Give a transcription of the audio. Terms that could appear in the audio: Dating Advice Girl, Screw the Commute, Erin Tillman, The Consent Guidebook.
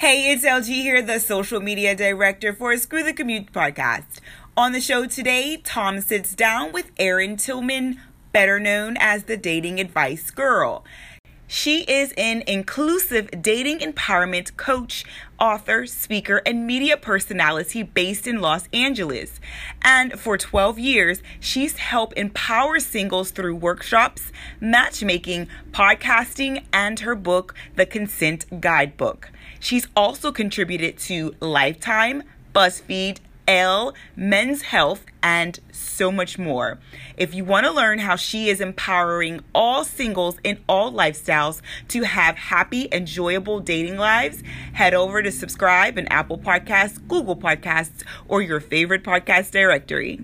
Hey, it's LG here, the social media director for Screw the Commute podcast. On the show today, Tom sits down with Erin Tillman, better known as the Dating Advice Girl. She is an inclusive dating empowerment coach, author, speaker, and media personality based in Los Angeles. And for 12 years, she's helped empower singles through workshops, matchmaking, podcasting, and her book, The Consent Guidebook. She's also contributed to Lifetime, BuzzFeed, Elle, Men's Health, and so much more. If you want to learn how she is empowering all singles in all lifestyles to have happy, enjoyable dating lives, head over to subscribe in Apple Podcasts, Google Podcasts, or your favorite podcast directory.